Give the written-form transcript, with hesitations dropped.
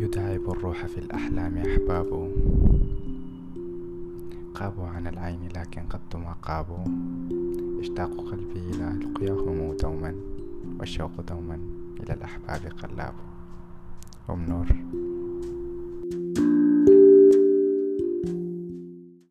يداعب الروح في الأحلام أحبابه، غابوا عن العين لكن قد ما قابوا، اشتاق قلبي إلى لقياهم دوما، والشوق دوما إلى الأحباب قلابه. أم نور.